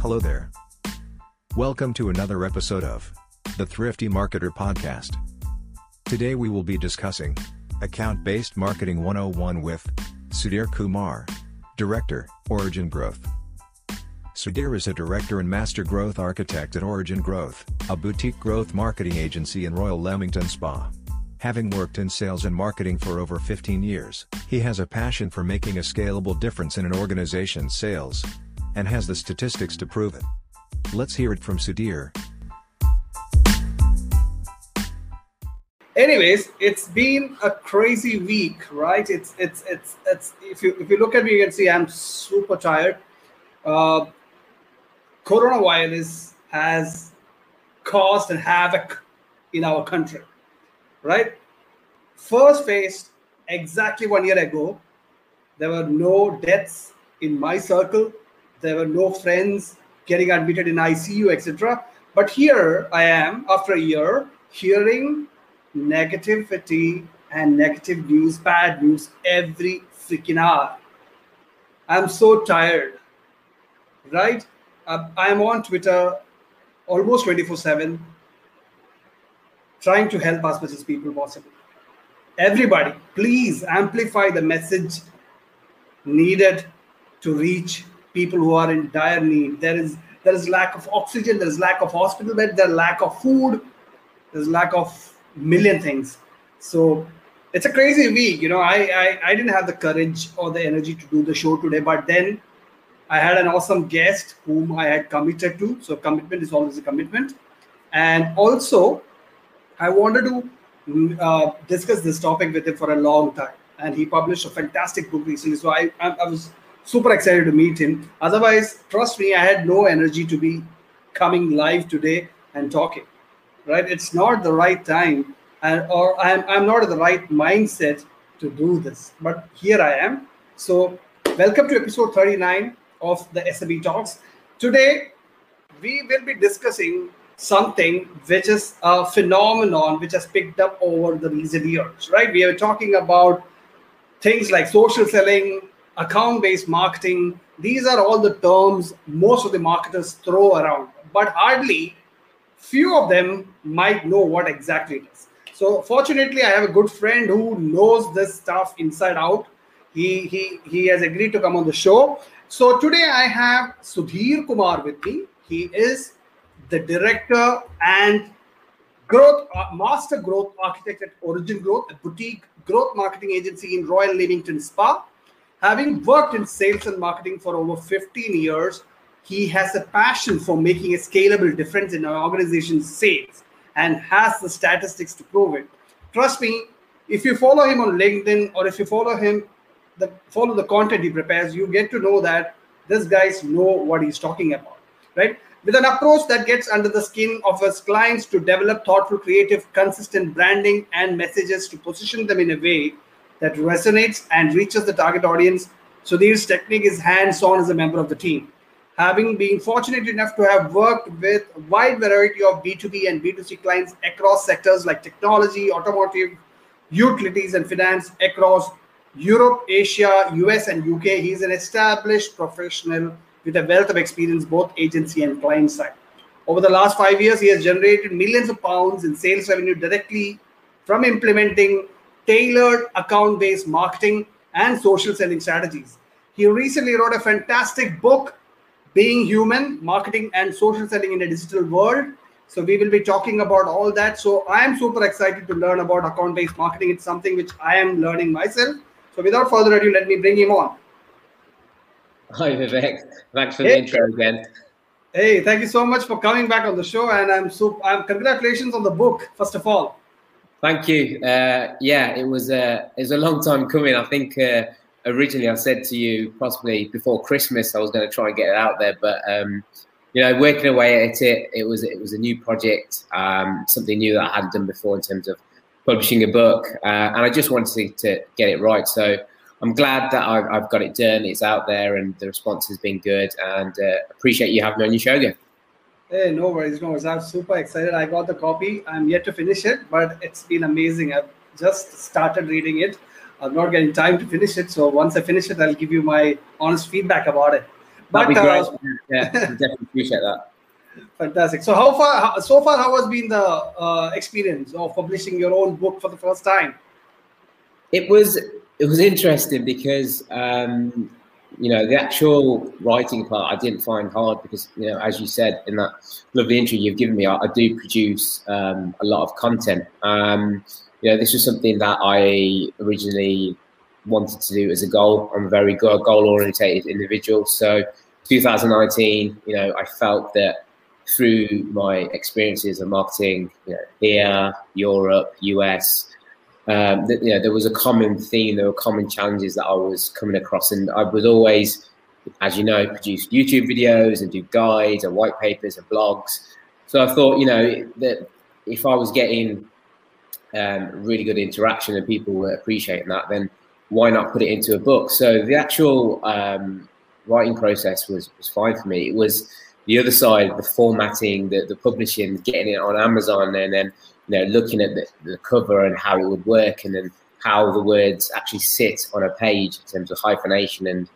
Hello there. Welcome to another episode of the Thrifty Marketer Podcast. Today we will be discussing Account-Based Marketing 101 with Sudhir Kumar, Director, Origin Growth. Sudhir is a director and master growth architect at Origin Growth, a boutique growth marketing agency in Royal Leamington Spa. Having worked in sales and marketing for over 15 years, he has a passion for making a scalable difference in an organization's sales, and has the statistics to prove it. Let's hear it from Sudhir. Anyways, it's been a crazy week, right? It's if you look at me, you can see I'm super tired. Coronavirus has caused havoc in our country. Right? First phase, exactly 1 year ago, there were no deaths in my circle. There were no friends getting admitted in ICU, etc. But here I am, after a year, hearing negativity and negative news, bad news every freaking hour. I'm so tired, right? I'm on Twitter almost 24/7. Trying to help as much as people possible. Everybody, please amplify the message needed to reach people who are in dire need. There is lack of oxygen, there is lack of hospital bed, there is lack of food, there is lack of million things. So it's a crazy week. You know, I didn't have the courage or the energy to do the show today, but then I had an awesome guest whom I had committed to. So commitment is always a commitment. And also, I wanted to discuss this topic with him for a long time, and he published a fantastic book recently. So I was super excited to meet him. Otherwise, trust me, I had no energy to be coming live today and talking, right? It's not the right time, or I'm not in the right mindset to do this, but here I am. So welcome to episode 39 of the SME Talks. Today, we will be discussing something which is a phenomenon which has picked up over the recent years, right? We are talking about things like social selling, account-based marketing. These are all the terms most of the marketers throw around, but hardly few of them might know what exactly it is. So fortunately, I have a good friend who knows this stuff inside out. He has agreed to come on the show. So today I have Sudhir Kumar with me. He is the director and master growth architect at Origin Growth, a boutique growth marketing agency in Royal Leamington Spa. Having worked in sales and marketing for over 15 years, he has a passion for making a scalable difference in an organization's sales and has the statistics to prove it. Trust me, if you follow him on LinkedIn or if you follow him, follow the content he prepares, you get to know that this guy's know what he's talking about, right? With an approach that gets under the skin of his clients to develop thoughtful, creative, consistent branding and messages to position them in a way that resonates and reaches the target audience. Sudhir's technique is hands-on as a member of the team. Having been fortunate enough to have worked with a wide variety of B2B and B2C clients across sectors like technology, automotive, utilities, and finance across Europe, Asia, US, and UK, he's an established professional with a wealth of experience, both agency and client side. Over the last 5 years, he has generated millions of pounds in sales revenue directly from implementing tailored account-based marketing and social selling strategies. He recently wrote a fantastic book, Being Human: Marketing and Social Selling in a Digital World. So we will be talking about all that. So I am super excited to learn about account-based marketing. It's something which I am learning myself. So without further ado, let me bring him on. Hi Vivek, thanks for the intro again. Hey, thank you so much for coming back on the show, and congratulations on the book, first of all. Thank you. It was a long time coming. I think originally I said to you possibly before Christmas I was going to try and get it out there, but working away at it, it was a new project, something new that I hadn't done before in terms of publishing a book, and I just wanted to get it right. So I'm glad that I've got it done. It's out there, and the response has been good. And appreciate you having me on your show again. Hey, no worries, no worries. I'm super excited. I got the copy. I'm yet to finish it, but it's been amazing. I've just started reading it. I'm not getting time to finish it. So once I finish it, I'll give you my honest feedback about it. But definitely appreciate that. Fantastic. So how has been the experience of publishing your own book for the first time? It was interesting because the actual writing part I didn't find hard because, as you said in that lovely intro you've given me, I do produce a lot of content. This was something that I originally wanted to do as a goal. I'm a very goal-oriented individual. So 2019, I felt that through my experiences of marketing, here, Europe, US, there was a common theme, there were common challenges that I was coming across. And I would always, as you know, produce YouTube videos and do guides and white papers and blogs. So I thought, that if I was getting really good interaction and people were appreciating that, then why not put it into a book? So the actual writing process was fine for me. It was the other side, the formatting, the publishing, getting it on Amazon, and then looking at the cover and how it would work, and then how the words actually sit on a page in terms of hyphenation and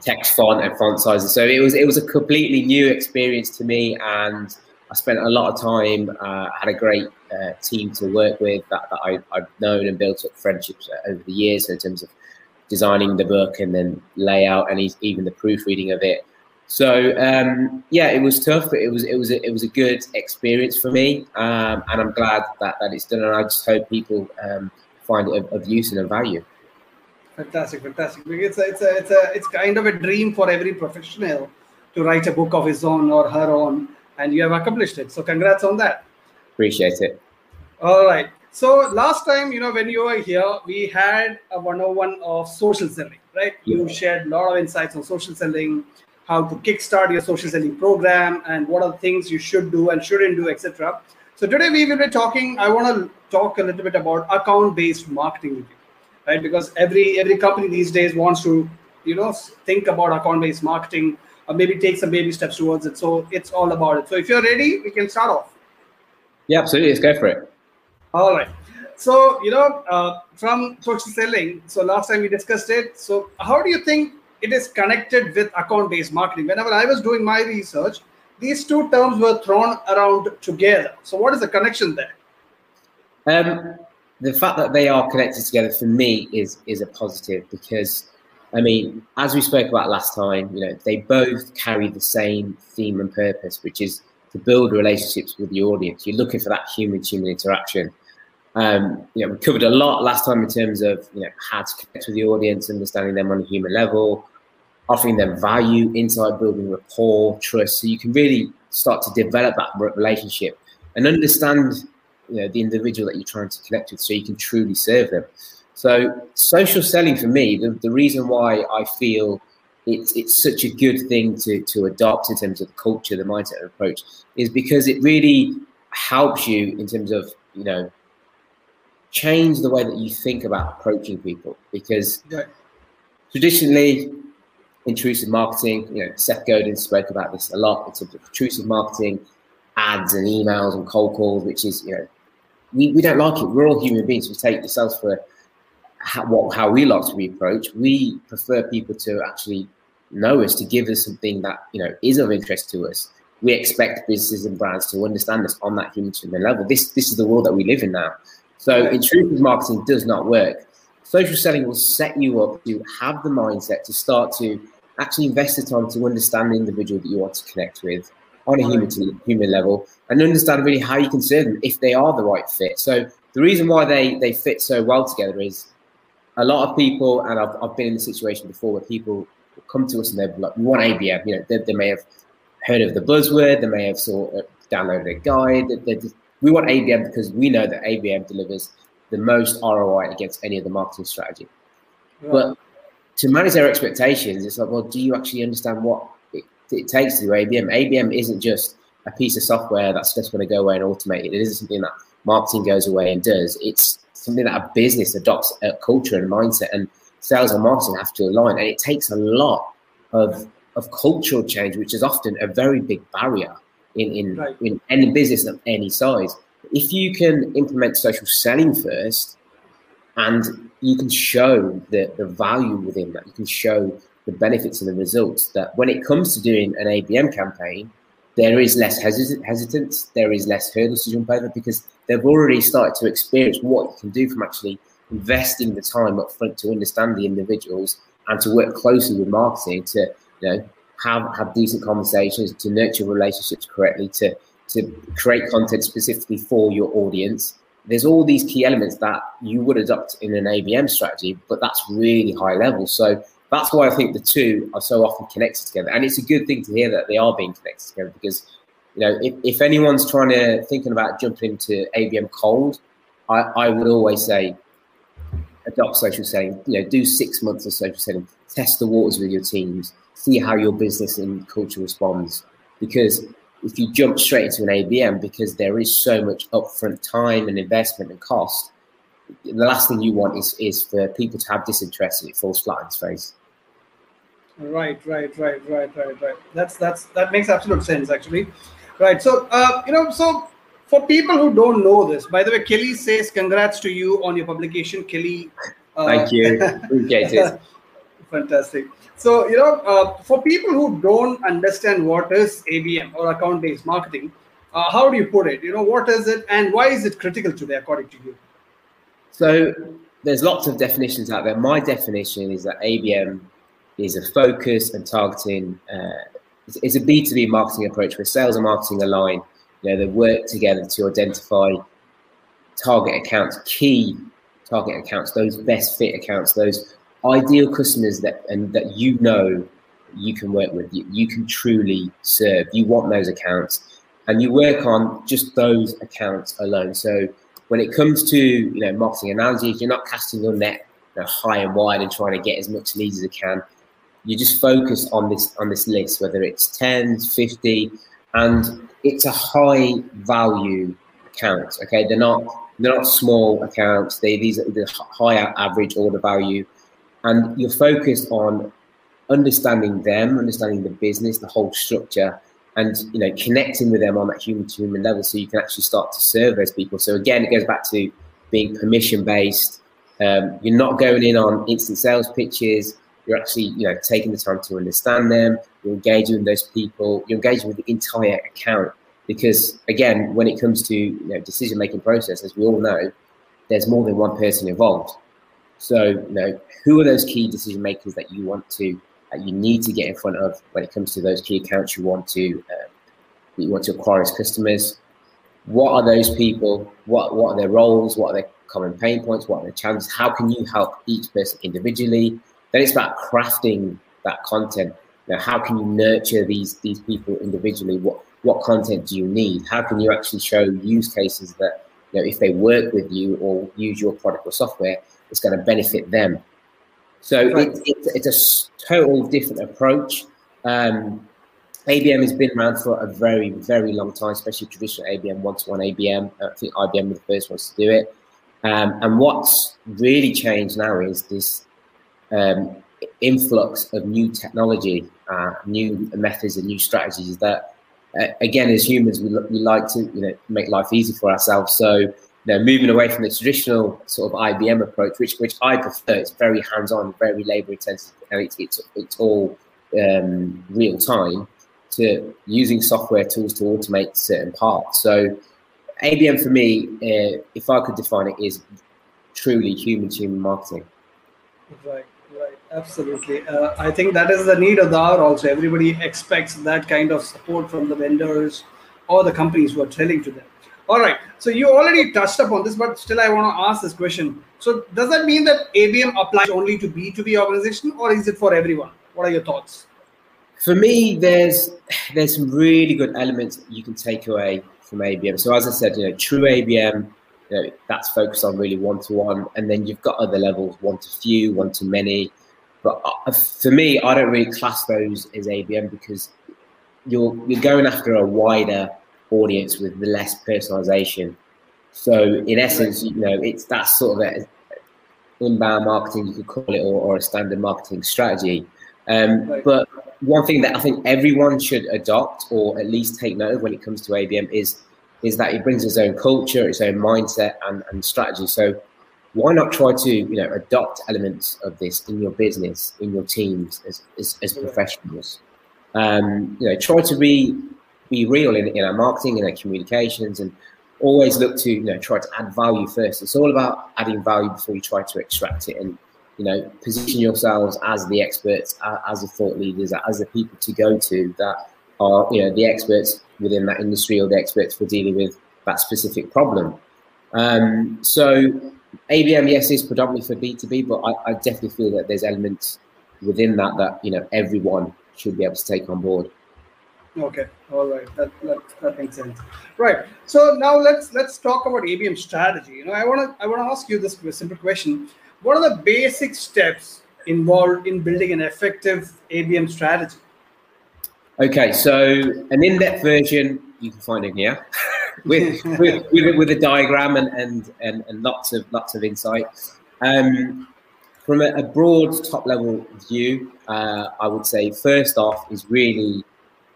text font and font sizes. So it was a completely new experience to me, and I spent a lot of time. I had a great team to work with that I've known and built up friendships over the years in terms of designing the book and then layout and even the proofreading of it. So it was tough, but it was a good experience for me, and I'm glad that it's done, and I just hope people find it of use and of value. Fantastic. It's kind of a dream for every professional to write a book of his own or her own, and you have accomplished it. So congrats on that. Appreciate it. All right. So last time, when you were here, we had a 101 of social selling, right? Yeah. You shared a lot of insights on social selling, how to kickstart your social selling program, and what are the things you should do and shouldn't do, etc. So today we will be talking, I want to talk a little bit about account-based marketing with you, right? Because every company these days wants to, think about account-based marketing, or maybe take some baby steps towards it. So it's all about it. So if you're ready, we can start off. Yeah, absolutely. Let's go for it. All right. So, from social selling, so last time we discussed it. So how do you think it is connected with account-based marketing? Whenever I was doing my research, these two terms were thrown around together. So what is the connection there? The fact that they are connected together for me is a positive because, I mean, as we spoke about last time, they both carry the same theme and purpose, which is to build relationships with your audience. You're looking for that human-to-human interaction. We covered a lot last time in terms of how to connect with the audience, understanding them on a human level, offering them value, insight, building rapport, trust, so you can really start to develop that relationship and understand the individual that you're trying to connect with, so you can truly serve them. So social selling for me, the reason why I feel it's such a good thing to adopt in terms of the culture, the mindset and approach, is because it really helps you in terms of, change the way that you think about approaching people. Because traditionally, intrusive marketing, Seth Godin spoke about this a lot, in terms of intrusive marketing, ads and emails and cold calls, which is, we don't like it. We're all human beings. We take ourselves for how we like to be approached. We prefer people to actually know us, to give us something that is of interest to us. We expect businesses and brands to understand us on that human level. This is the world that we live in now. So intrusive marketing does not work. Social selling will set you up to have the mindset to start to actually invest the time to understand the individual that you want to connect with on a human level, and understand really how you can serve them if they are the right fit. So the reason why they fit so well together is, a lot of people, and I've been in the situation before where people come to us and they're like, we want IBM. They may have heard of the buzzword, they may have downloaded a guide. We want IBM because we know that IBM delivers the most ROI against any other marketing strategy. Yeah. But to manage their expectations, it's like, well, do you actually understand what it takes to do IBM? IBM isn't just a piece of software that's just going to go away and automate it. It isn't something that marketing goes away and does. It's something that a business adopts, a culture and mindset, and sales and marketing have to align. And it takes a lot of cultural change, which is often a very big barrier in any business of any size. If you can implement social selling first, and you can show the value within that, you can show the benefits and the results, that when it comes to doing an ABM campaign, there is less hesitance, there is less hurdles to jump over, because they've already started to experience what you can do from actually investing the time up front to understand the individuals and to work closely with marketing to, you know, have decent conversations, to nurture relationships correctly, to create content specifically for your audience. There's all these key elements that you would adopt in an ABM strategy, but that's really high level. So that's why I think the two are so often connected together. And it's a good thing to hear that they are being connected together, because, you know, if anyone's thinking about jumping into ABM cold, I would always say adopt social selling. You know, do 6 months of social selling, test the waters with your teams, see how your business and culture responds. Because if you jump straight into an ABM, because there is so much upfront time and investment and cost, the last thing you want is for people to have disinterest and it falls flat in its face. Right. That makes absolute sense, actually. Right. So, so for people who don't know this, by the way, Kelly says congrats to you on your publication, Kelly. Thank you. Appreciate it. Fantastic. So, for people who don't understand what is ABM or account-based marketing, how do you put it? What is it and why is it critical today, according to you? So there's lots of definitions out there. My definition is that ABM is a focus and targeting. It's a B2B marketing approach where sales and marketing align. They work together to identify key target accounts, those best fit accounts, those ideal customers that you can work with, you can truly serve. You want those accounts, and you work on just those accounts alone. So when it comes to marketing analogies, you're not casting your net high and wide and trying to get as much leads as you can. You just focus on this list, whether it's 10, 50, and it's a high value account. Okay, they're not small accounts. These are the high average order value. And you're focused on understanding them, understanding the business, the whole structure, and connecting with them on that human-to-human level, so you can actually start to serve those people. So again, it goes back to being permission-based. You're not going in on instant sales pitches. You're actually taking the time to understand them. You're engaging with those people. You're engaging with the entire account, because again, when it comes to decision-making process, as we all know, there's more than one person involved. So, who are those key decision makers that you need to get in front of when it comes to those key accounts you want to acquire as customers? What are those people? What are their roles? What are their common pain points? What are their challenges? How can you help each person individually? Then it's about crafting that content. How can you nurture these people individually? What content do you need? How can you actually show use cases that, if they work with you or use your product or software, it's going to benefit them? So right. It's a total different approach. ABM has been around for a very, very long time, especially traditional ABM, one-to-one ABM. I think IBM were the first ones to do it. And what's really changed now is this influx of new technology, new methods and new strategies that, again, as humans, we like to make life easy for ourselves. So moving away from the traditional sort of IBM approach, which I prefer. It's very hands-on, very labor-intensive, and it's all real-time, to using software tools to automate certain parts. So ABM for me, if I could define it, is truly human-to-human marketing. Right, absolutely. I think that is the need of the hour also. Everybody expects that kind of support from the vendors or the companies who are selling to them. All right. So you already touched upon this, but still I want to ask this question. So does that mean that ABM applies only to B2B organization, or is it for everyone? What are your thoughts? For me, there's some really good elements you can take away from ABM. So as I said, true ABM, that's focused on really one-to-one. And then you've got other levels, one to few, one to many. But for me, I don't really class those as ABM, because you're going after a wider audience with the less personalization. So in essence, it's that sort of a inbound marketing, you could call it, or a standard marketing strategy. But one thing that I think everyone should adopt, or at least take note of when it comes to ABM, is that it brings its own culture, its own mindset and strategy. So why not try to, you know, adopt elements of this in your business, in your teams as professionals? You know, try to be real in our marketing, in our communications, and always look to, you know, try to add value first. It's all about adding value before you try to extract it, and, you know, position yourselves as the experts, as the thought leaders, as the people to go to that are, you know, the experts within that industry or the experts for dealing with that specific problem. So ABM, yes, is predominantly for B2B, but I definitely feel that there's elements within that, you know, everyone should be able to take on board. Okay, all right, that makes sense. Right, so now let's talk about ABM strategy. You know, I want to ask you this simple question. What are the basic steps involved in building an effective ABM strategy? Okay, so an in-depth version you can find in here with a diagram and lots of insight. From a broad top level view, I would say first off is really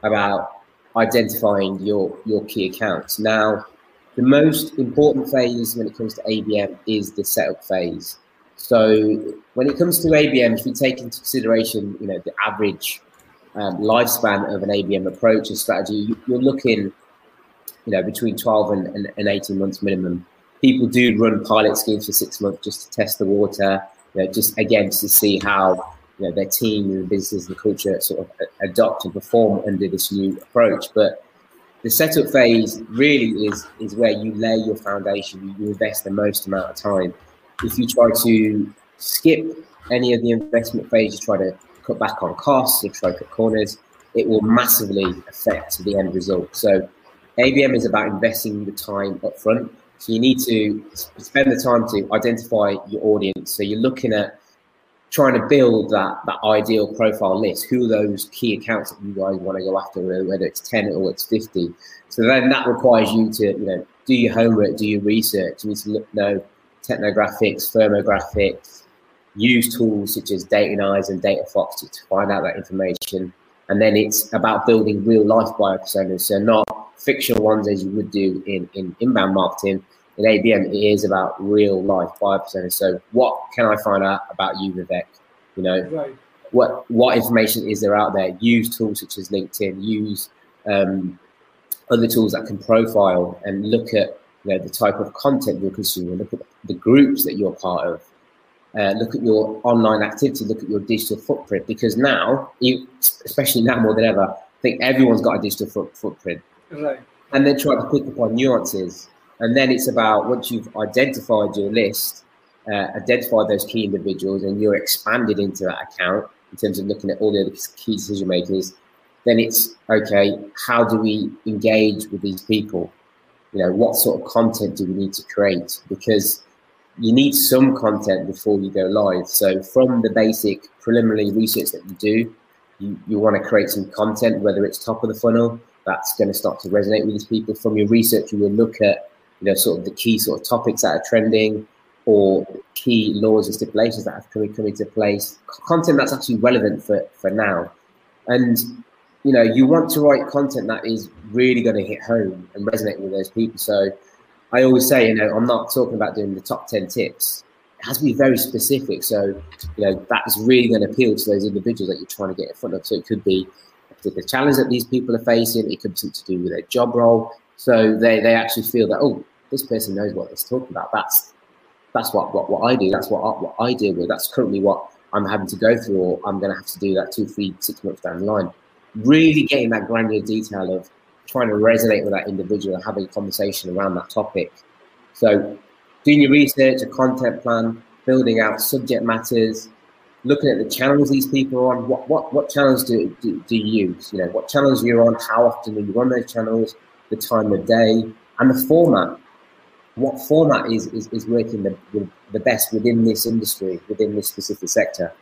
about identifying your key accounts. Now, the most important phase when it comes to ABM is the setup phase. So when it comes to ABM, if we take into consideration, you know, the average lifespan of an ABM approach or strategy, you're looking, you know, between 12 and 18 months minimum. People do run pilot schemes for 6 months just to test the water, you know, just again to see how, you know, their team and the business and the culture sort of adopt and perform under this new approach. But the setup phase really is where you lay your foundation, you invest the most amount of time. If you try to skip any of the investment phase, you try to cut back on costs, you try to cut corners, it will massively affect the end result. So ABM is about investing the time up front. So you need to spend the time to identify your audience. So you're looking at trying to build that ideal profile list. Who are those key accounts that you guys want to go after, whether it's 10 or it's 50. So then that requires you to, you know, do your homework, do your research. You need to know technographics, thermographics, use tools such as Datanyze and DataFox to find out that information. And then it's about building real-life buyer personas, so not fictional ones as you would do in inbound marketing. In ABM, it is about real-life buyer personas. So what can I find out about you, Vivek? You know, right. What information is there out there? Use tools such as LinkedIn, use other tools that can profile and look at, you know, the type of content you're consuming, look at the groups that you're part of, look at your online activity, look at your digital footprint, because now, especially now more than ever, I think everyone's got a digital footprint. Right. And then try to pick up on nuances. And then it's about, once you've identified your list, identified those key individuals, and you're expanded into that account in terms of looking at all the other key decision makers, then it's, okay, how do we engage with these people? You know, what sort of content do we need to create? Because you need some content before you go live. So from the basic preliminary research that you do, you want to create some content, whether it's top of the funnel, that's going to start to resonate with these people. From your research, you will look at, you know, sort of the key sort of topics that are trending or key laws and stipulations that have come into place, content that's actually relevant for now. And, you know, you want to write content that is really going to hit home and resonate with those people. So I always say, you know, I'm not talking about doing the top 10 tips. It has to be very specific. So, you know, that's really going to appeal to those individuals that you're trying to get in front of. So it could be a particular challenge that these people are facing. It could be something to do with their job role. So they actually feel that, oh, this person knows what they're talking about. That's what I do. That's what I deal with. That's currently what I'm having to go through, or I'm going to have to do that 2, 3, 6 months down the line. Really getting that granular detail of trying to resonate with that individual and having a conversation around that topic. So doing your research, a content plan, building out subject matters, looking at the channels these people are on. What channels do you use? You know, what channels you're on, how often are you on those channels, the time of day, and the format. What format is working the best within this industry, within this specific sector?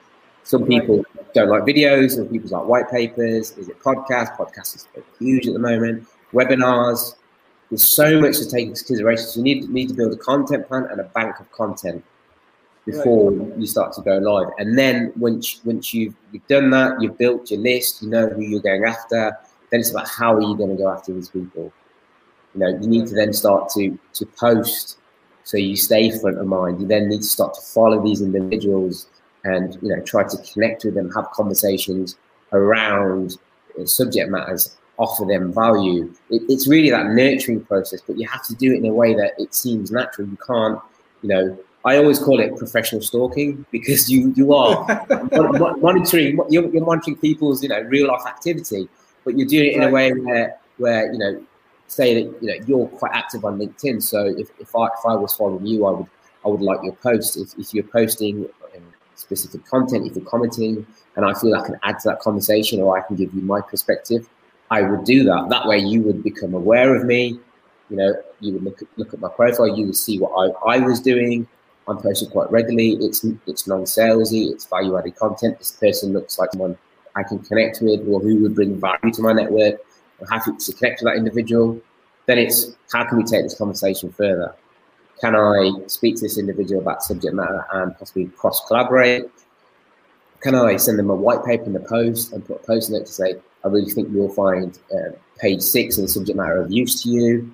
Some people don't like videos, some people like white papers. Is it podcasts? Podcasts is huge at the moment. Webinars. There's so much to take into consideration. So you need to build a content plan and a bank of content before you start to go live. And then once you've done that, you've built your list, you know who you're going after, then it's about how are you going to go after these people. You know, you need to then start to post so you stay front of mind. You then need to start to follow these individuals and, you know, try to connect with them, have conversations around subject matters, offer them value. It's really that nurturing process, but you have to do it in a way that it seems natural. You can't, you know, I always call it professional stalking, because you are monitoring, you're monitoring people's, you know, real life activity, but you're doing it in a way where, you know, say that, you know, you're quite active on LinkedIn. So if I was following you, I would like your post. If you're posting specific content, if you're commenting, and I feel I can add to that conversation or I can give you my perspective, I would do that. That way you would become aware of me. You know, you would look at my profile, you would see what I was doing. I'm posting quite regularly. It's non-salesy, it's value-added content. This person looks like someone I can connect with or who would bring value to my network. I'm happy to connect with that individual. Then it's, how can we take this conversation further? Can I speak to this individual about subject matter and possibly cross-collaborate? Can I send them a white paper in the post and put a post in it to say, I really think you'll find page 6 in the subject matter of use to you?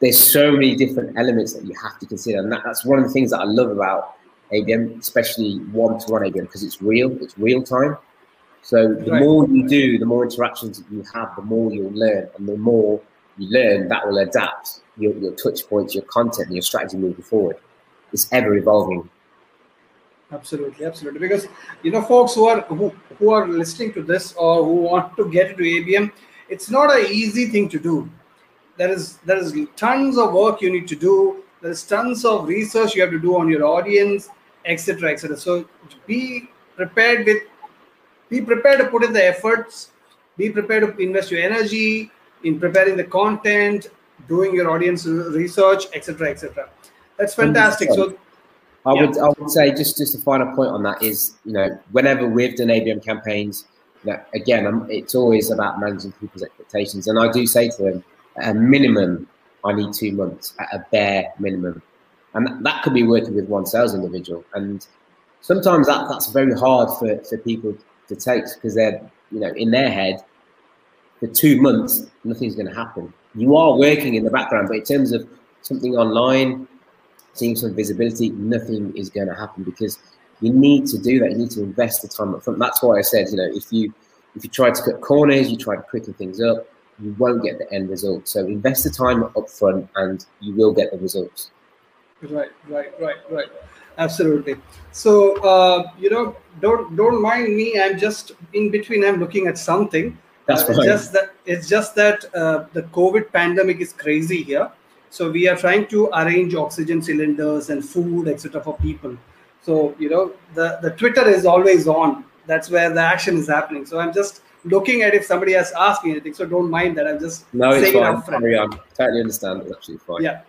There's so many different elements that you have to consider. And that's one of the things that I love about ABM, especially one-to-one ABM, because it's real time. So the more you do, the more interactions that you have, the more you'll learn. And the more you learn, that will adapt your touch points, your content, and your strategy moving forward. It's ever evolving. Absolutely. Because, you know, folks who are listening to this or who want to get into ABM, it's not an easy thing to do. There is tons of work you need to do. There's tons of research you have to do on your audience, etc. So be prepared to put in the efforts. Be prepared to invest your energy in preparing the content, doing your audience research, etc. That's fantastic. So I would say just a final point on that is, you know, whenever we've done ABM campaigns, you know, again, it's always about managing people's expectations. And I do say to them, at a minimum, I need 2 months, at a bare minimum. And that could be working with one sales individual. And sometimes that's very hard for people to take, because they're, you know, in their head, for 2 months, nothing's going to happen. You are working in the background, but in terms of something online, seeing some visibility, nothing is going to happen, because you need to do that. You need to invest the time up front. That's why I said, you know, if you try to cut corners, you try to quicken things up, you won't get the end result. So invest the time up front and you will get the results. Right. Absolutely. So, you know, don't mind me. I'm just in between. I'm looking at something. That's right. It's just that the COVID pandemic is crazy here. So we are trying to arrange oxygen cylinders and food, etc. for people. So, you know, the Twitter is always on. That's where the action is happening. So I'm just looking at if somebody has asked me anything, so don't mind that. I'm just saying it upfront. I totally understand. It's absolutely fine. Yeah.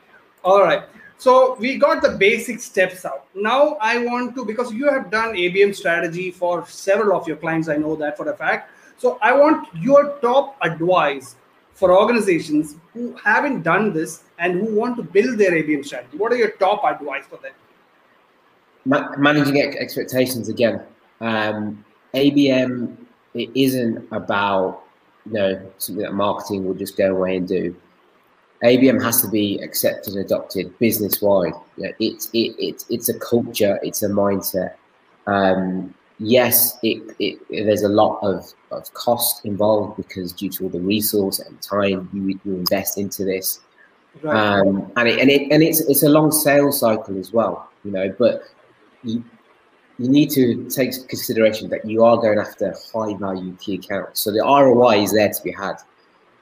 All right. So we got the basic steps out. Now I want to, because you have done ABM strategy for several of your clients, I know that for a fact. So I want your top advice for organizations who haven't done this and who want to build their ABM strategy. What are your top advice for them? Managing expectations again. ABM, it isn't about, you know, something that marketing will just go away and do. ABM has to be accepted and adopted business-wide. You know, it's a culture, it's a mindset. Yes, there's a lot of cost involved, because due to all the resource and time you invest into this, right. And it's a long sales cycle as well, you know. But you need to take into consideration that you are going after high-value key accounts, so the ROI is there to be had.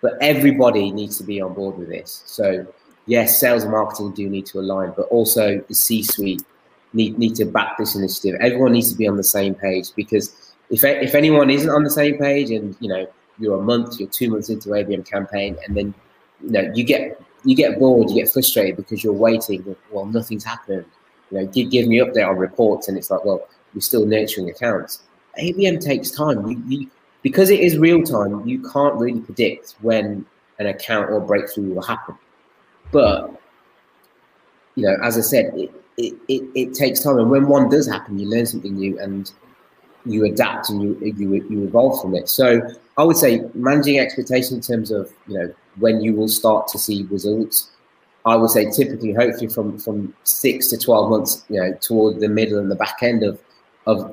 But everybody needs to be on board with this. So yes, sales and marketing do need to align, but also the C-suite need to back this initiative. Everyone needs to be on the same page, because if anyone isn't on the same page, and, you know, you're 2 months into ABM campaign, and then, you know, you get bored, you get frustrated because you're waiting. Well, nothing's happened. You know, give me an update on reports, and it's like, well, we're still nurturing accounts. ABM takes time. You, because it is real time, you can't really predict when an account or breakthrough will happen. But, you know, as I said, it takes time, and when one does happen, you learn something new and you adapt and you evolve from it. So I would say managing expectations in terms of, you know, when you will start to see results, I would say typically, hopefully from 6 to 12 months, you know, toward the middle and the back end of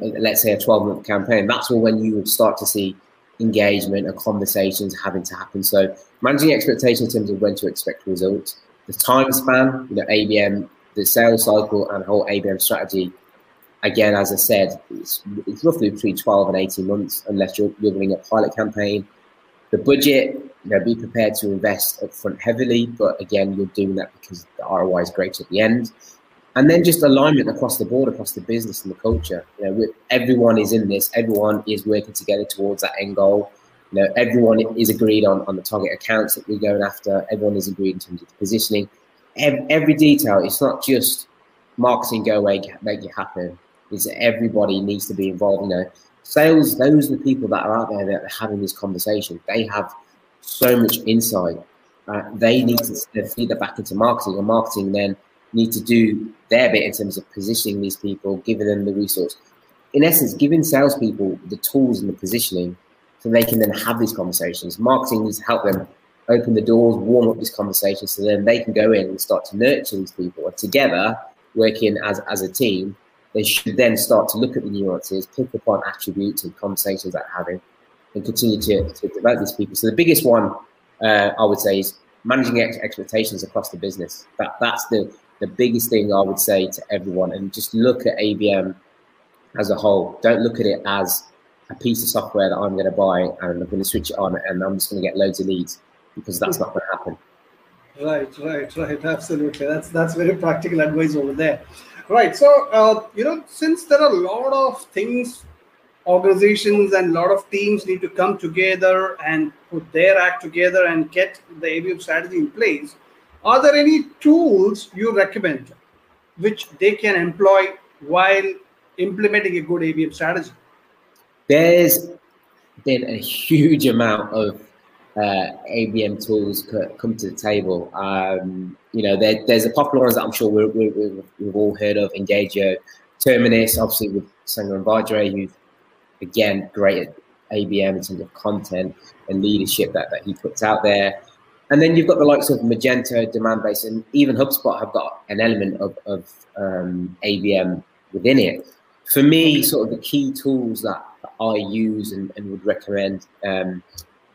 let's say a 12-month campaign, that's all when you would start to see engagement and conversations having to happen. So managing expectations in terms of when to expect results, the time span, you know, ABM, the sales cycle and whole ABM strategy. Again, as I said, it's roughly between 12 and 18 months, unless you're running a pilot campaign. The budget, you know, be prepared to invest upfront heavily, but again, you're doing that because the ROI is great at the end. And then just alignment across the board, across the business and the culture. You know, everyone is in this. Everyone is working together towards that end goal. You know, everyone is agreed on the target accounts that we're going after. Everyone is agreed in terms of the positioning. Every detail. It's not just marketing, go away, make it happen. Is that everybody needs to be involved. You know, sales, those are the people that are out there that are having this conversation. They have so much insight. They need to feed that back into marketing, and marketing then need to do their bit in terms of positioning these people, giving them the resource. In essence, giving salespeople the tools and the positioning so they can then have these conversations. Marketing needs to help them open the doors, warm up these conversations, so then they can go in and start to nurture these people. And together, working as a team, they should then start to look at the nuances, pick up on attributes and conversations that they're having, and continue to develop these people. So the biggest one, I would say, is managing expectations across the business. That's the biggest thing I would say to everyone. And just look at ABM as a whole. Don't look at it as a piece of software that I'm going to buy and I'm going to switch it on and I'm just going to get loads of leads, because that's not going to happen. Right. Absolutely. That's very practical advice over there. Right. So, since there are a lot of things, organizations and a lot of teams need to come together and put their act together and get the ABM strategy in place, are there any tools you recommend which they can employ while implementing a good ABM strategy? There's been a huge amount of ABM tools come to the table. There's a popular ones that I'm sure we've all heard of: Engagio, Terminus, obviously with Sangram Vajre, who's again great at ABM in terms of content and leadership that he puts out there. And then you've got the likes of Magento, DemandBase, and even HubSpot have got an element of ABM within it. For me, sort of the key tools that I use and would recommend.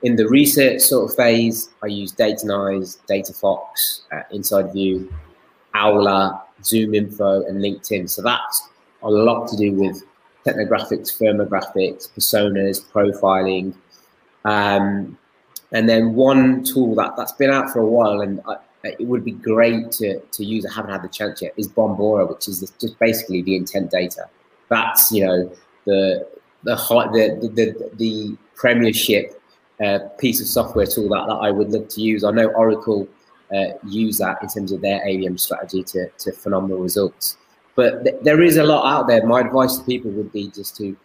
In the research sort of phase, I use Datanyze, DataFox, InsideView, Aula, ZoomInfo, and LinkedIn. So that's a lot to do with technographics, firmographics, personas, profiling. And then one tool that's been out for a while and it would be great to use, I haven't had the chance yet, is Bombora, which is just basically the intent data. That's, the premiership piece of software tool that I would love to use. I know Oracle use that in terms of their ABM strategy to phenomenal results. But there is a lot out there. My advice to people would be just to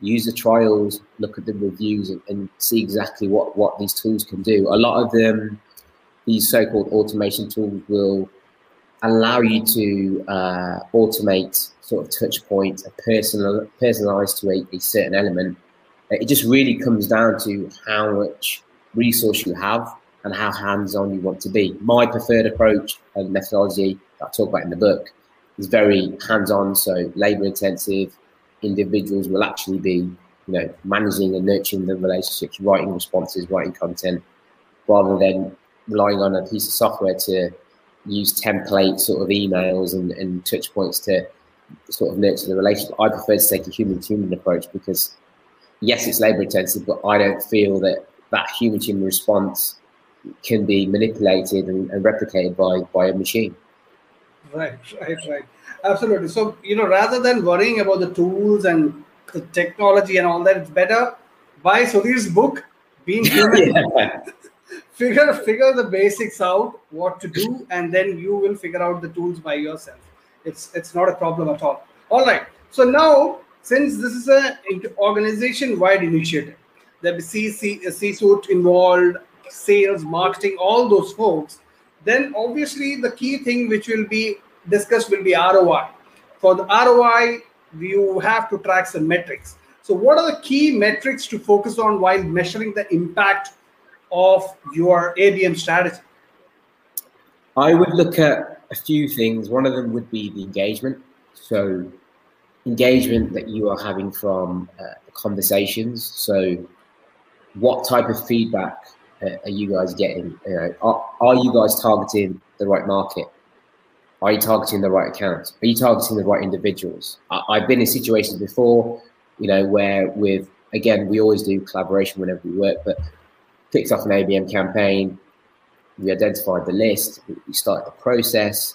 use the trials, look at the reviews and see exactly what these tools can do. A lot of them, these so-called automation tools, will allow you to automate sort of touch points, personalized to a certain element. It just really comes down to how much resource you have and how hands-on you want to be. My preferred approach and methodology that I talk about in the book is very hands-on, so labor-intensive. Individuals will actually be, managing and nurturing the relationships, writing responses, writing content, rather than relying on a piece of software to use template sort of emails and touch points to sort of nurture the relationship. I prefer to take a human-to-human approach because, yes, it's labor intensive, but I don't feel that human-to-human response can be manipulated and replicated by a machine. Right. Absolutely. So, rather than worrying about the tools and the technology and all that, it's better buy Sudhir's book, Being Human. Figure the basics out, what to do, and then you will figure out the tools by yourself. It's not a problem at all. All right. So now, since this is an organization-wide initiative, there'll be C-suite involved, sales, marketing, all those folks, then obviously the key thing which will be discussed will be ROI. For the ROI, you have to track some metrics. So what are the key metrics to focus on while measuring the impact of your ABM strategy? I would look at a few things. One of them would be the engagement. So engagement that you are having from conversations. So what type of feedback are you guys getting? You know, are you guys targeting the right market? Are you targeting the right accounts? Are you targeting the right individuals? I've been in situations before, you know, where with, again, we always do collaboration whenever we work, but picked off an ABM campaign, we identified the list, we started the process,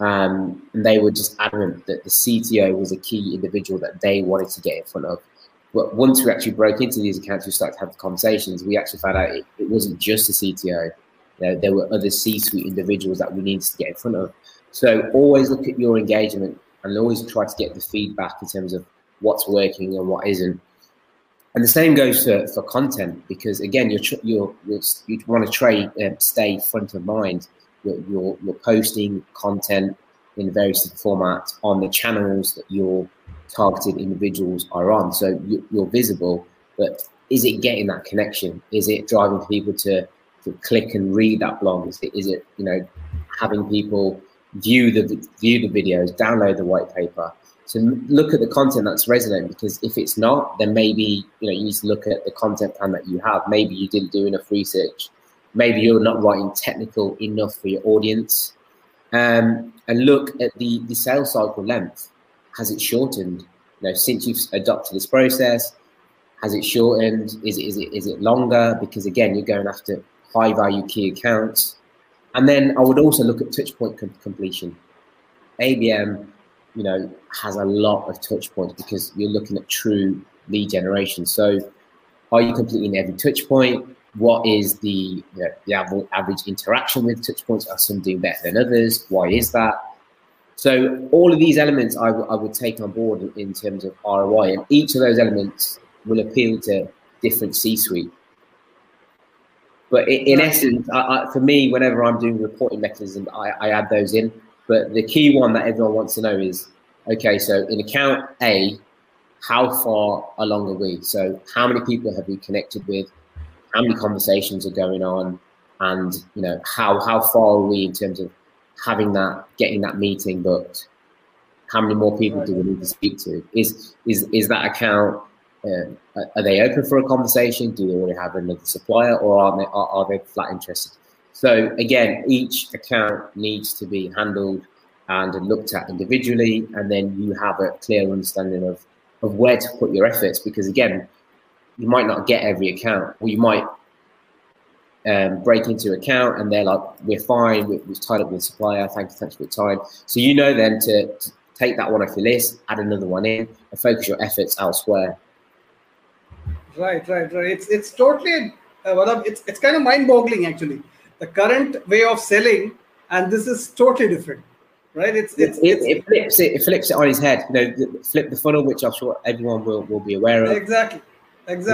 and they were just adamant that the CTO was a key individual that they wanted to get in front of. But once we actually broke into these accounts, we started to have the conversations, we actually found out it wasn't just the CTO. There were other C-suite individuals that we needed to get in front of. So always look at your engagement and always try to get the feedback in terms of what's working and what isn't. And the same goes for content, because again, you want to stay front of mind. You're posting content in various formats on the channels that your targeted individuals are on. So you're visible, but is it getting that connection? Is it driving people to click and read that blog? Is it you know, having people view the videos, download the white paper? So look at the content that's resonating, because if it's not, then maybe, you know, you need to look at the content plan that you have. Maybe you didn't do enough research. Maybe you're not writing technical enough for your audience. And look at the sales cycle length. Has it shortened? You know, since you've adopted this process, has it shortened? Is it longer? Because again, you're going after high value key accounts. And then I would also look at touch point completion. ABM, you know, has a lot of touch points because you're looking at true lead generation. So are you completing every touch point? What is the average interaction with touch points? Are some doing better than others? Why is that? So all of these elements I would take on board in terms of ROI, and each of those elements will appeal to different C-suite. But in essence, for me, whenever I'm doing reporting mechanism, I add those in. But the key one that everyone wants to know is, okay, so in account A, how far along are we? So how many people have we connected with? How many conversations are going on? And, you know, how far are we in terms of having that, getting that meeting booked? How many more people do we need to speak to? Is that account, are they open for a conversation? Do they already have another supplier, or are they flat interested? So again, each account needs to be handled and looked at individually, and then you have a clear understanding of where to put your efforts, because again, you might not get every account, or you might break into an account and they're like, we're fine, we've tied up with supplier, thanks for your time. So you know then to take that one off your list, add another one in, and focus your efforts elsewhere. Right. It's totally, it's kind of mind-boggling actually. The current way of selling, and this is totally different, right? It flips it on his head. You know, flip the funnel, which I'm sure everyone will be aware of. Exactly. It's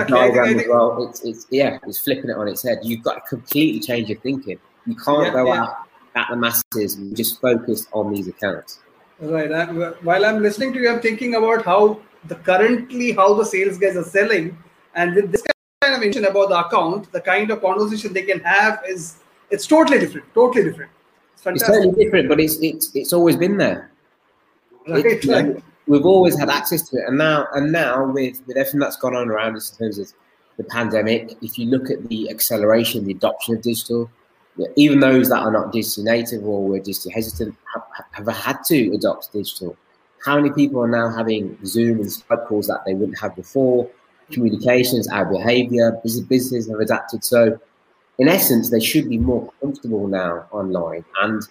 flipping it on its head. You've got to completely change your thinking. You can't go out at the masses and just focus on these accounts. Right. While I'm listening to you, I'm thinking about how the sales guys are selling, and with this kind of mention about the account, the kind of conversation they can have is. It's totally different. It's fantastic. It's totally different, but it's always been there. Right. We've always had access to it, and now with everything that's gone on around us in terms of the pandemic, if you look at the acceleration, the adoption of digital, even those that are not digital native or were digital hesitant have had to adopt digital. How many people are now having Zoom and Skype calls that they wouldn't have before? Communications, our behavior, businesses have adapted. So in essence, they should be more comfortable now online, and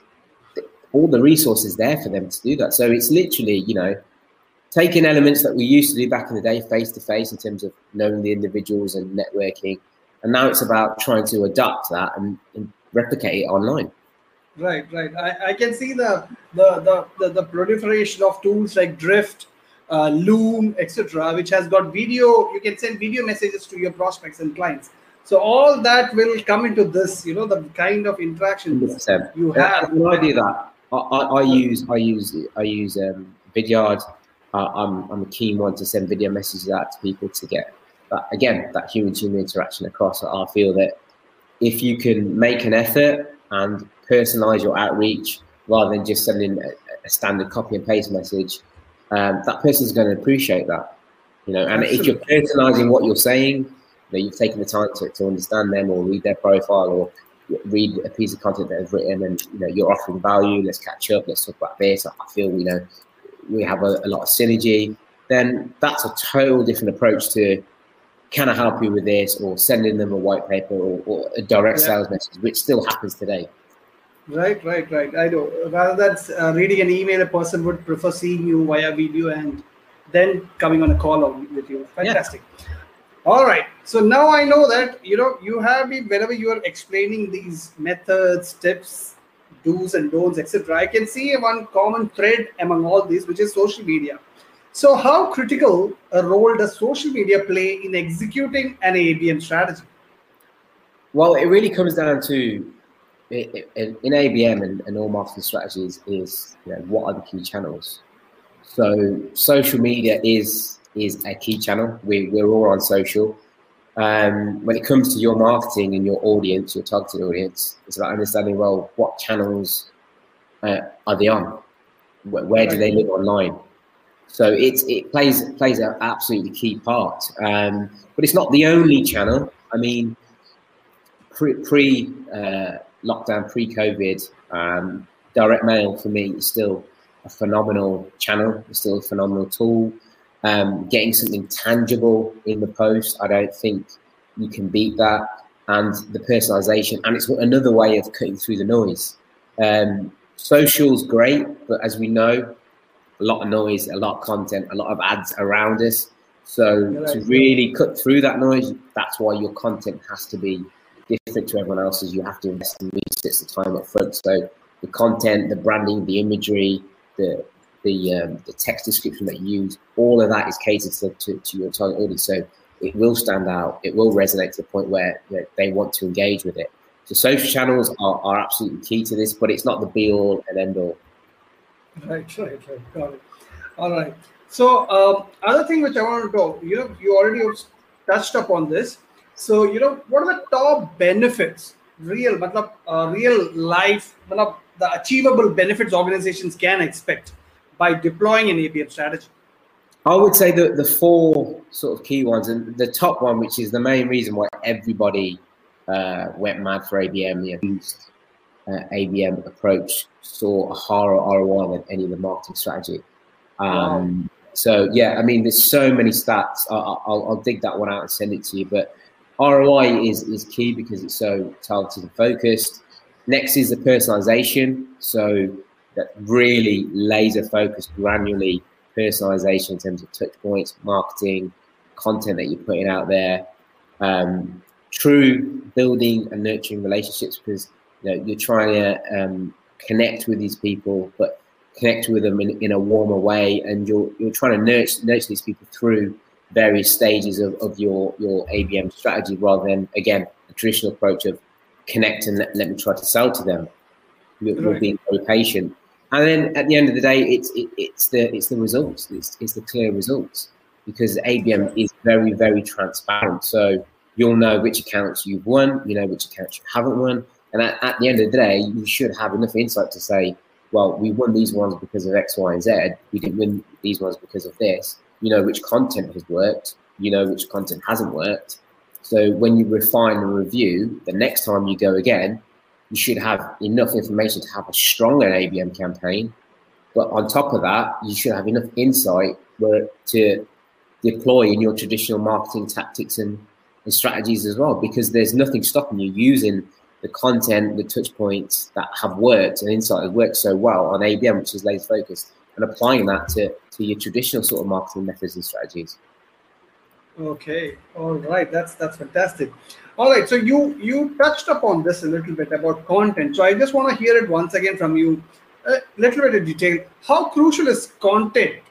all the resources there for them to do that. So it's literally, you know, taking elements that we used to do back in the day, face-to-face, in terms of knowing the individuals and networking, and now it's about trying to adapt that and replicate it online. Right. I can see the proliferation of tools like Drift, Loom, etc., which has got video. You can send video messages to your prospects and clients. So all that will come into this, you know, the kind of interaction 100%. You have. When I do that, I use Vidyard. I'm a keen one to send video messages out to people to get that human-to-human interaction across. I feel that if you can make an effort and personalize your outreach rather than just sending a standard copy and paste message, that person's going to appreciate that, you know. And Absolutely. If you're personalizing what you're saying, you've taken the time to understand them or read their profile or read a piece of content that they've written, and you know you're offering value. Let's catch up. Let's talk about this. I feel we know we have a lot of synergy. Then that's a total different approach to can I help you with this, or sending them a white paper or a direct sales message, which still happens today. Right. I know. Rather than reading an email, a person would prefer seeing you via video and then coming on a call with you. Fantastic. Yeah. All right. So now I know that, you know, you have been, whenever you are explaining these methods, tips, do's and don'ts, etc., I can see one common thread among all these, which is social media. So how critical a role does social media play in executing an ABM strategy? Well, it really comes down to, in ABM and all marketing strategies, is, you know, what are the key channels? So social media is a key channel. We're all on social. When it comes to your marketing and your audience, your targeted audience, it's about understanding, well, what channels are they on? Where do they live online? So it plays an absolutely key part. But it's not the only channel. I mean, pre-lockdown, pre-COVID, direct mail for me is still a phenomenal channel. It's still a phenomenal tool. Getting something tangible in the post, I don't think you can beat that. And the personalization, and it's another way of cutting through the noise. Social's great, but as we know, a lot of noise, a lot of content, a lot of ads around us. So to really cut through that noise, that's why your content has to be different to everyone else's. You have to invest in research the time up front. So the content, the branding, the imagery, the text description that you use, all of that is catered to your target audience. So it will stand out, it will resonate to the point where, you know, they want to engage with it. So social channels are absolutely key to this, but it's not the be all and end all. Right, got it. All right. So other thing which I want to go, you know, you already touched upon this. So, you know, what are the top benefits, real life, the achievable benefits organizations can expect by deploying an ABM strategy? I would say that the four sort of key ones, and the top one, which is the main reason why everybody went mad for ABM, the used ABM approach, saw a higher ROI than any of the marketing strategy. So yeah, I mean, there's so many stats. I'll dig that one out and send it to you. But ROI is key because it's so targeted and focused. Next is the personalization. So that really laser-focused, granularly personalization in terms of touch points, marketing, content that you're putting out there. True building and nurturing relationships, because, you know, you're trying to connect with these people, but connect with them in a warmer way, and you're trying to nurture these people through various stages of your ABM strategy, rather than, again, a traditional approach of connect and let me try to sell to them. You're being very patient. And then at the end of the day, it's the results. It's the clear results, because ABM is very, very transparent. So you'll know which accounts you've won, you know which accounts you haven't won. And at the end of the day, you should have enough insight to say, well, we won these ones because of X, Y, and Z. We didn't win these ones because of this. You know which content has worked. You know which content hasn't worked. So when you refine and review, the next time you go again, you should have enough information to have a stronger ABM campaign. But on top of that, you should have enough insight where to deploy in your traditional marketing tactics and strategies as well, because there's nothing stopping you using the content, the touch points that have worked and insight that worked so well on ABM, which is laser focused, and applying that to your traditional sort of marketing methods and strategies. Okay. All right. That's fantastic. All right. So you touched upon this a little bit about content. So I just want to hear it once again from you, a little bit of detail. How crucial is content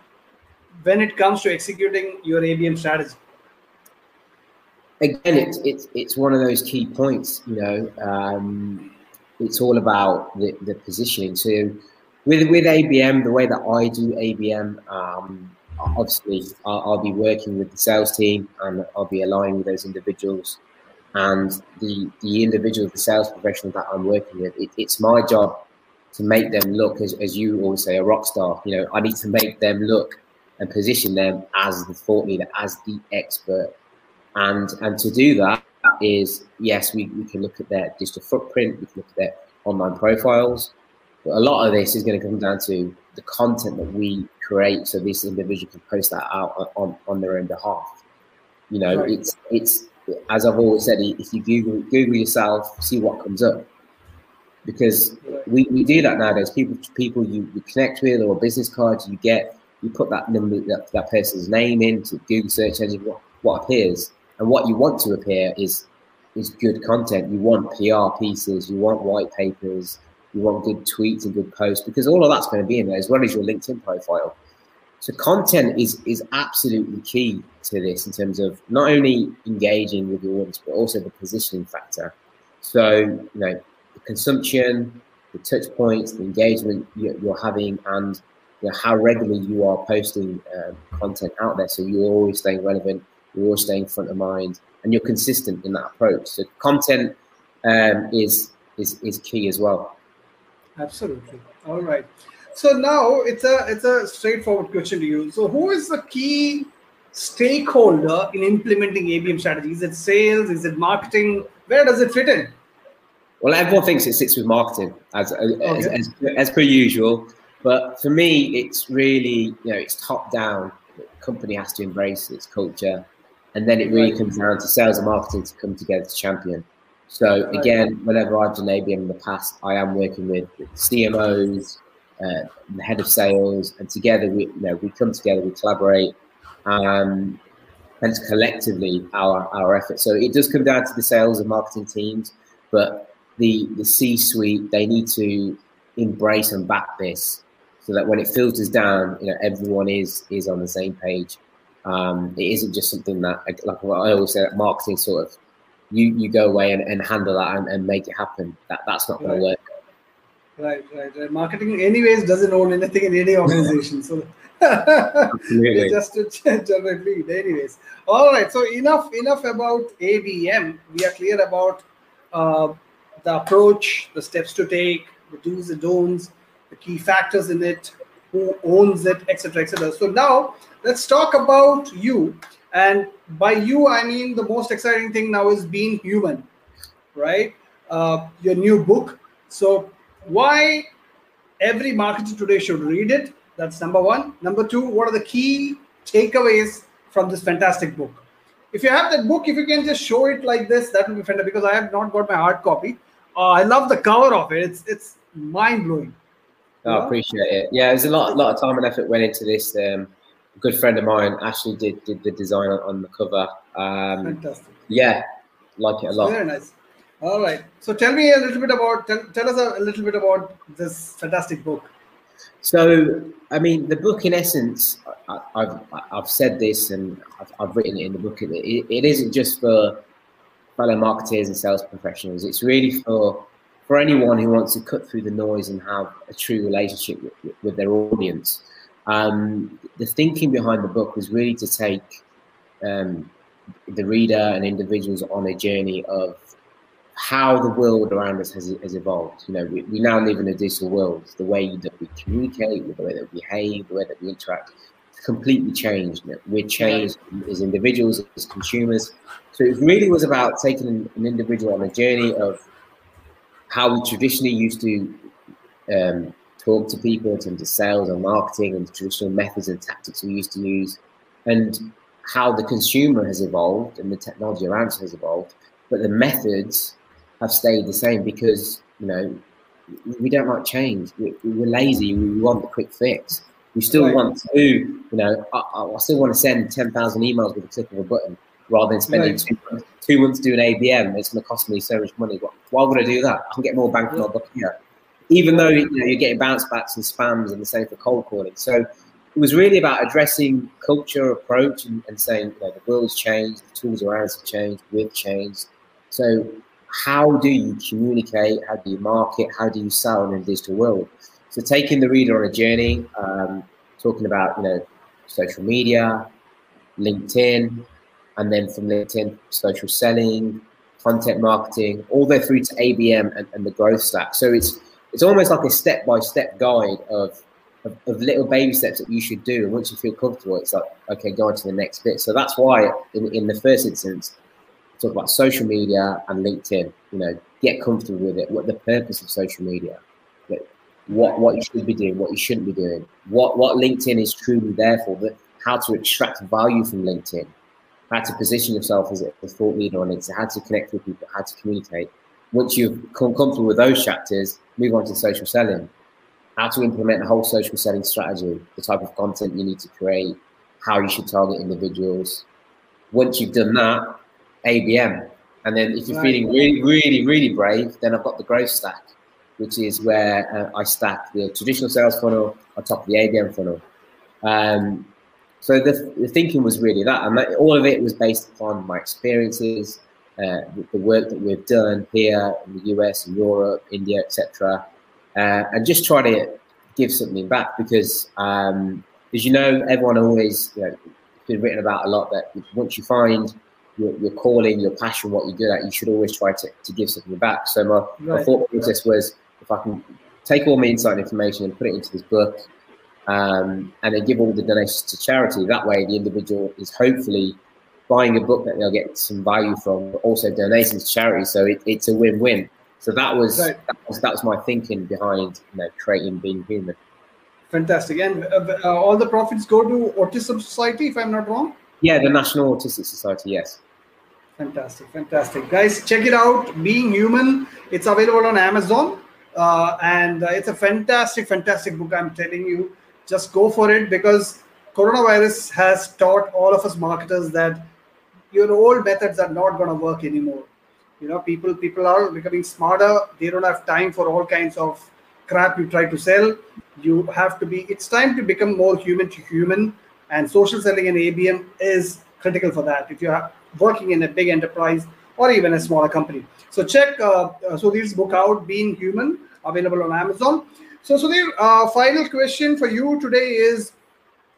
when it comes to executing your ABM strategy? Again, it's one of those key points, you know. It's all about the positioning. So with ABM, the way that I do ABM, obviously, I'll be working with the sales team, and I'll be aligning with those individuals and the individual, the sales professional that I'm working with, it's my job to make them look, as you always say, a rock star. You know, I need to make them look and position them as the thought leader, as the expert. And to do that is, yes, we can look at their digital footprint, we can look at their online profiles, but a lot of this is going to come down to the content that we create, so this individual can post that out on their own behalf. You know, right. It's as I've always said, if you Google yourself, see what comes up, because we do that nowadays. People you connect with, or business cards you get, you put that number, that person's name into Google search engine, what appears, and what you want to appear is good content. You want PR pieces, you want white papers, you want good tweets and good posts, because all of that's going to be in there, as well as your LinkedIn profile. So content is absolutely key to this in terms of not only engaging with your audience, but also the positioning factor. So, you know, the consumption, the touch points, the engagement you're having, and you know, how regularly you are posting content out there. So you're always staying relevant, you're always staying front of mind, and you're consistent in that approach. So content is key as well. Absolutely. All right. So now it's a straightforward question to you. So who is the key stakeholder in implementing ABM strategies? Is it sales? Is it marketing? Where does it fit in? Well, everyone thinks it sits with marketing as per usual. But for me, it's really, you know, it's top down. The company has to embrace its culture. And then it really comes down to sales and marketing to come together to champion. So again, whenever I've done ABM in the past, I am working with CMOs, the head of sales, and together we come together, we collaborate, and it's collectively our effort. So it does come down to the sales and marketing teams, but the C-suite, they need to embrace and back this, so that when it filters down, you know, everyone is on the same page. It isn't just something that, like I always say, that marketing sort of, you go away and handle that and make it happen. That's not going to work. Right. Marketing, anyways, doesn't own anything in any organization. So absolutely. Just to generate lead, anyways. All right. So enough about ABM. We are clear about the approach, the steps to take, the do's and don'ts, the key factors in it, who owns it, etc., etc. So now let's talk about you. And by you, I mean the most exciting thing now is Being Human, right? Your new book. So why every marketer today should read it? That's number one. Number two, what are the key takeaways from this fantastic book? If you have that book, if you can just show it like this, that will be fantastic, because I have not got my hard copy. I love the cover of it. It's mind-blowing. I appreciate it. Yeah, there's a lot of time and effort went into this. A good friend of mine, Ashley, did the design on the cover. Fantastic. Yeah, like it a lot. Very nice. All right. So tell us a little bit about this fantastic book. So, I mean, the book, in essence, I've said this and I've written it in the book. It isn't just for fellow marketers and sales professionals. It's really for anyone who wants to cut through the noise and have a true relationship with their audience. The thinking behind the book was really to take the reader and individuals on a journey of how the world around us has evolved. You know, we now live in a digital world. The way that we communicate, the way that we behave, the way that we interact, it's completely changed. We're changed as individuals, as consumers. So it really was about taking an individual on a journey of how we traditionally used to talk to people in terms of sales and marketing and the traditional methods and tactics we used to use, and how the consumer has evolved and the technology around us has evolved, but the methods have stayed the same, because, you know, we don't like change. We're lazy. We want the quick fix. We still want to, you know, I still want to send 10,000 emails with a click of a button, rather than spending 2 months doing ABM. It's going to cost me so much money. Why would I do that? I can get more bang for my buck here. Even though, you know, you're getting bounce backs and spams and the same for cold calling. So it was really about addressing culture, approach, and saying, you know, the world's changed, the tools around us have changed, we've changed. So how do you communicate? How do you market? How do you sell in a digital world? So taking the reader on a journey, talking about, you know, social media, LinkedIn, and then from LinkedIn, social selling, content marketing, all the way through to ABM and the growth stack. So it's almost like a step-by-step guide of little baby steps that you should do. And once you feel comfortable, it's like, okay, go on to the next bit. So that's why in the first instance, talk about social media and LinkedIn, you know, get comfortable with it. What the purpose of social media, what you should be doing, what you shouldn't be doing, what LinkedIn is truly there for, but how to extract value from LinkedIn, how to position yourself as a thought leader on it, how to connect with people, how to communicate. Once you've come comfortable with those chapters, move on to social selling, how to implement a whole social selling strategy, the type of content you need to create, how you should target individuals. Once you've done that, ABM. And then if you're feeling really, really, really brave, then I've got the growth stack, which is where I stack the traditional sales funnel on top of the ABM funnel. So the thinking was really that. And all of it was based upon my experiences, the work that we've done here in the US and Europe, India, etc. And just try to give something back because, as you know, everyone always, you know, it's been written about a lot that once you find your calling, your passion, what you're good at, you should always try to give something back. So my thought process was, if I can take all my insight information and put it into this book, and then give all the donations to charity, that way the individual is hopefully buying a book that they'll get some value from, but also donating to charity. So it's a win-win. So that was my thinking behind, you know, creating Being Human. Fantastic. And all the profits go to Autism Society, if I'm not wrong? Yeah, the National Autistic Society, yes. Fantastic. Guys, check it out, Being Human. It's available on Amazon. And it's a fantastic book, I'm telling you. Just go for it, because coronavirus has taught all of us marketers that your old methods are not going to work anymore. You know, people are becoming smarter. They don't have time for all kinds of crap you try to sell. You have to be, it's time to become more human to human. And social selling and ABM is critical for that if you're working in a big enterprise or even a smaller company. So check Sudhir's book out, Being Human, available on Amazon. So Sudhir, final question for you today is,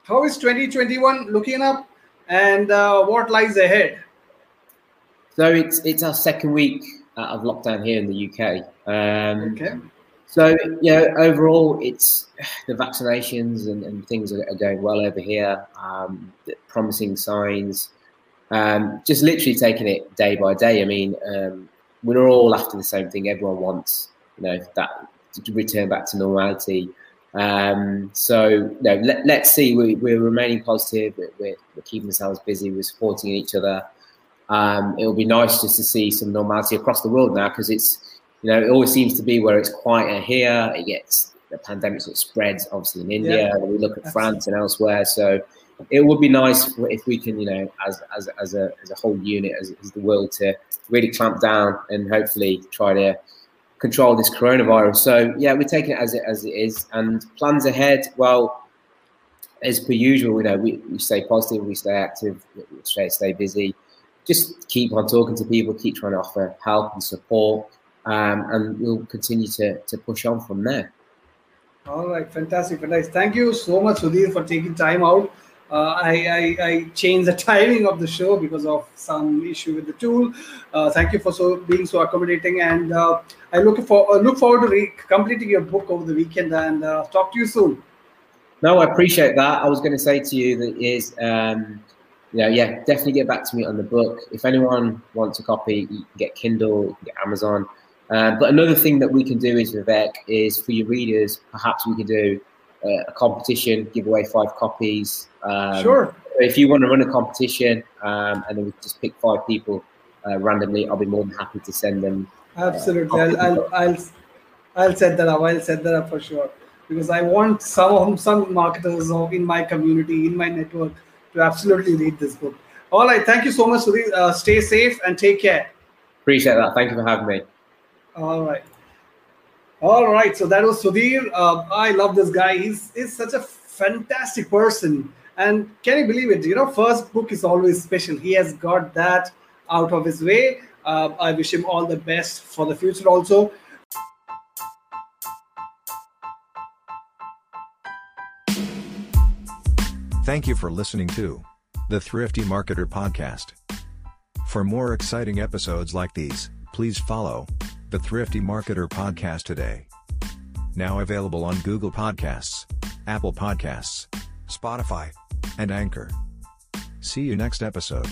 how is 2021 looking up, and what lies ahead? So it's our second week of lockdown here in the UK. Okay. So, yeah, overall, it's the vaccinations and things are going well over here, promising signs, just literally taking it day by day. I mean, we're all after the same thing. Everyone wants, you know, that to return back to normality. So, no, let's see. We're remaining positive. We're keeping ourselves busy. We're supporting each other. It'll be nice just to see some normality across the world now, because it's, you know, it always seems to be where it's quieter here. It gets the pandemic sort of spreads, obviously, in India. Yeah, we look at France and elsewhere. So it would be nice if we can, you know, as a whole unit, as the world, to really clamp down and hopefully try to control this coronavirus. So yeah, we're taking it as it is. And plans ahead, well, as per usual, you know, we stay positive, we stay active, we stay busy. Just keep on talking to people, keep trying to offer help and support. And we'll continue to push on from there. All right, fantastic. Thank you so much, Sudhir, for taking time out. I changed the timing of the show because of some issue with the tool. Thank you for being so accommodating, and I look forward to completing your book over the weekend, and talk to you soon. No, I appreciate that. I was going to say to you that is, definitely get back to me on the book. If anyone wants a copy, you can get Kindle, you can get Amazon. But another thing that we can do is, Vivek, is for your readers, perhaps we could do a competition, give away 5 copies. Sure. If you want to run a competition, and then we just pick 5 people randomly, I'll be more than happy to send them. Absolutely. I'll set that up. I'll set that up for sure, because I want some marketers in my community, in my network, to absolutely read this book. All right. Thank you so much, Sudhir. Stay safe and take care. Appreciate that. Thank you for having me. All right. So that was Sudhir. I love this guy. He's such a fantastic person. And can you believe it? You know, first book is always special. He has got that out of his way. I wish him all the best for the future also. Thank you for listening to the Thrifty Marketer Podcast. For more exciting episodes like these, please follow the Thrifty Marketer Podcast today. Now available on Google Podcasts, Apple Podcasts, Spotify, and Anchor. See you next episode.